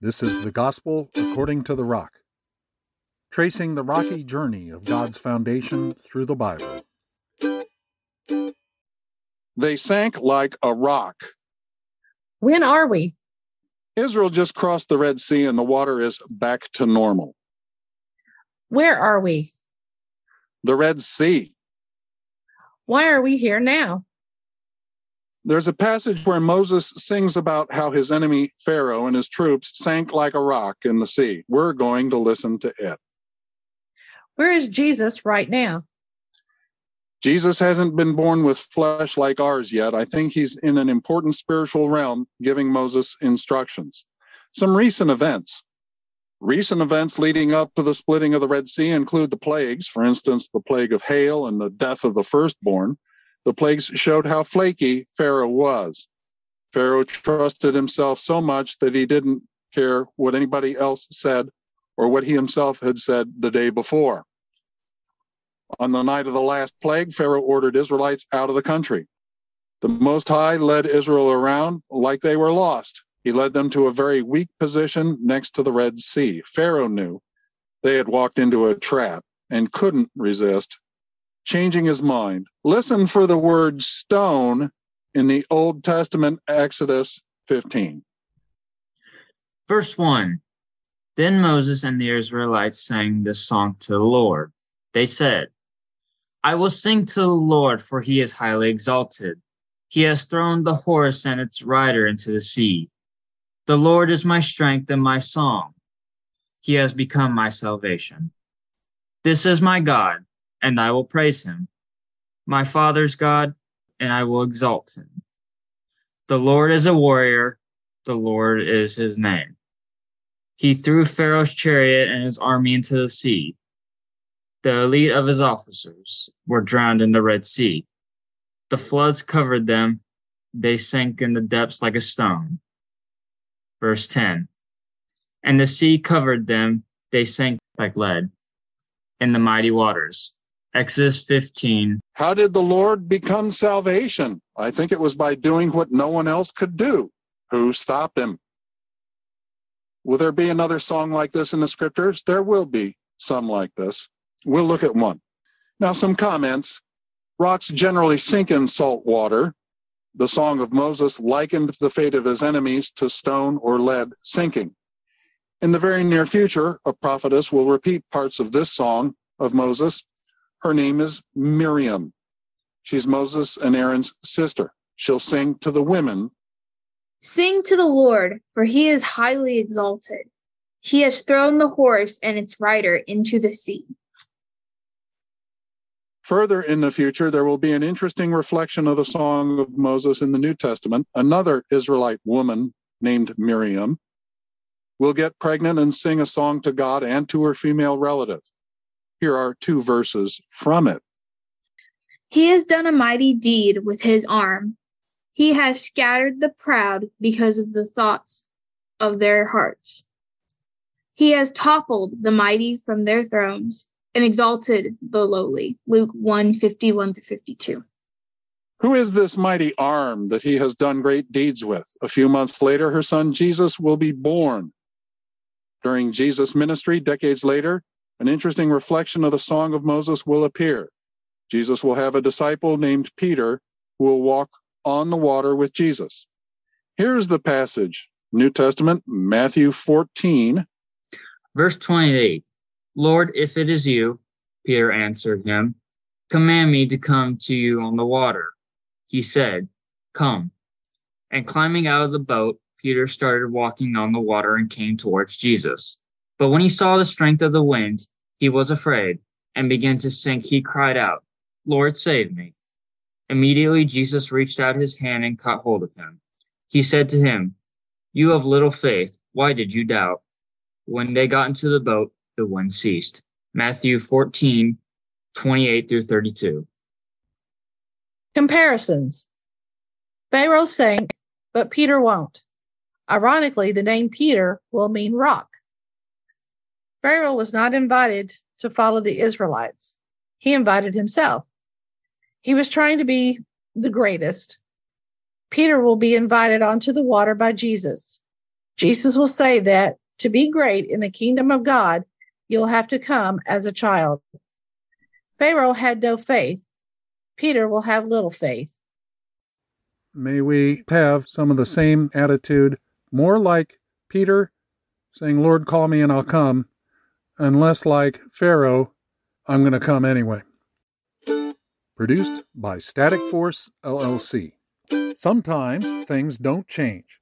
This is the Gospel According to the Rock, tracing the rocky journey of God's foundation through the Bible. They sank like a rock. When are we? Israel just crossed the Red Sea and the water is back to normal. Where are we? The Red Sea. Why are we here now? There's a passage where Moses sings about how his enemy Pharaoh and his troops sank like a rock in the sea. We're going to listen to it. Where is Jesus right now? Jesus hasn't been born with flesh like ours yet. I think he's in an important spiritual realm giving Moses instructions. Some recent events. Recent events leading up to the splitting of the Red Sea include the plagues, for instance, the plague of hail and the death of the firstborn. The plagues showed how flaky Pharaoh was. Pharaoh trusted himself so much that he didn't care what anybody else said or what he himself had said the day before. On the night of the last plague, Pharaoh ordered Israelites out of the country. The Most High led Israel around like they were lost. He led them to a very weak position next to the Red Sea. Pharaoh knew they had walked into a trap and couldn't resist changing his mind. Listen for the word stone in the Old Testament, Exodus 15. Verse 1, then Moses and the Israelites sang this song to the Lord. They said, I will sing to the Lord, for he is highly exalted. He has thrown the horse and its rider into the sea. The Lord is my strength and my song. He has become my salvation. This is my God, and I will praise him. My Father's God, and I will exalt him. The Lord is a warrior. The Lord is his name. He threw Pharaoh's chariot and his army into the sea. The elite of his officers were drowned in the Red Sea. The floods covered them. They sank in the depths like a stone. Verse 10. And the sea covered them. They sank like lead in the mighty waters. Exodus 15. How did the Lord become salvation? I think it was by doing what no one else could do. Who stopped him? Will there be another song like this in the scriptures? There will be some like this. We'll look at one. Now, some comments. Rocks generally sink in salt water. The song of Moses likened the fate of his enemies to stone or lead sinking. In the very near future, a prophetess will repeat parts of this song of Moses. Her name is Miriam. She's Moses and Aaron's sister. She'll sing to the women. Sing to the Lord, for he is highly exalted. He has thrown the horse and its rider into the sea. Further in the future, there will be an interesting reflection of the Song of Moses in the New Testament. Another Israelite woman named Miriam will get pregnant and sing a song to God and to her female relative. Here are two verses from it. He has done a mighty deed with his arm. He has scattered the proud because of the thoughts of their hearts. He has toppled the mighty from their thrones and exalted the lowly. Luke 1:51-52. Who is this mighty arm that he has done great deeds with? A few months later, her son Jesus will be born. During Jesus' ministry, decades later, an interesting reflection of the Song of Moses will appear. Jesus will have a disciple named Peter who will walk on the water with Jesus. Here's the passage, New Testament, Matthew 14. Verse 28. Lord, if it is you, Peter answered him, command me to come to you on the water. He said, come. And climbing out of the boat, Peter started walking on the water and came towards Jesus. But when he saw the strength of the wind, he was afraid and began to sink. He cried out, Lord, save me. Immediately, Jesus reached out his hand and caught hold of him. He said to him, you have little faith. Why did you doubt? When they got into the boat, the wind ceased. Matthew 14:28-32. Comparisons. Pharaoh sank, but Peter won't. Ironically, the name Peter will mean rock. Pharaoh was not invited to follow the Israelites. He invited himself. He was trying to be the greatest. Peter will be invited onto the water by Jesus. Jesus will say that to be great in the kingdom of God, you'll have to come as a child. Pharaoh had no faith. Peter will have little faith. May we have some of the same attitude, more like Peter saying, Lord, call me and I'll come, and less like Pharaoh, I'm going to come anyway. Produced by Static Force, LLC. Sometimes things don't change.